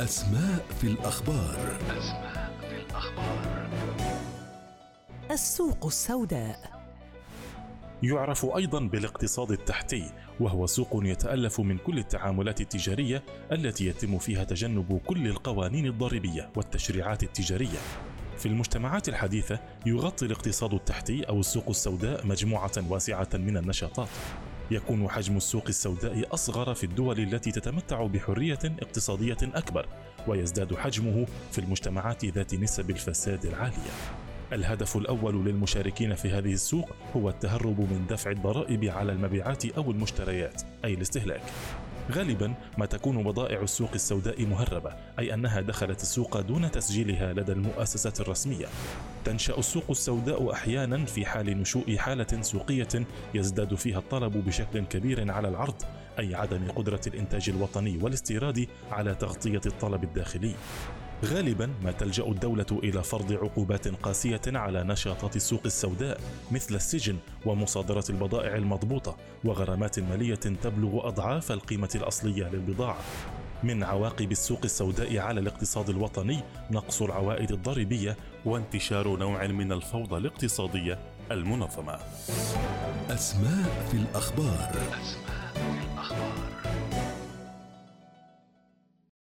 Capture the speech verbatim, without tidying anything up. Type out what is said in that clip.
أسماء في الأخبار. أسماء في الأخبار. السوق السوداء يعرف أيضا بالاقتصاد التحتي، وهو سوق يتألف من كل التعاملات التجارية التي يتم فيها تجنب كل القوانين الضريبية والتشريعات التجارية. في المجتمعات الحديثة يغطي الاقتصاد التحتي أو السوق السوداء مجموعة واسعة من النشاطات. يكون حجم السوق السوداء أصغر في الدول التي تتمتع بحرية اقتصادية أكبر، ويزداد حجمه في المجتمعات ذات نسب الفساد العالية. الهدف الأول للمشاركين في هذه السوق هو التهرب من دفع الضرائب على المبيعات أو المشتريات، أي الاستهلاك. غالبا ما تكون بضائع السوق السوداء مهربة، أي أنها دخلت السوق دون تسجيلها لدى المؤسسة الرسمية. تنشأ السوق السوداء أحيانا في حال نشوء حالة سوقية يزداد فيها الطلب بشكل كبير على العرض، أي عدم قدرة الإنتاج الوطني والاستيراد على تغطية الطلب الداخلي. غالبا ما تلجأ الدولة إلى فرض عقوبات قاسية على نشاطات السوق السوداء، مثل السجن ومصادرة البضائع المضبوطة وغرامات مالية تبلغ أضعاف القيمة الأصلية للبضاعة. من عواقب السوق السوداء على الاقتصاد الوطني نقص العوائد الضريبية وانتشار نوع من الفوضى الاقتصادية المنظمة. أسماء في الأخبار. أسماء في الأخبار.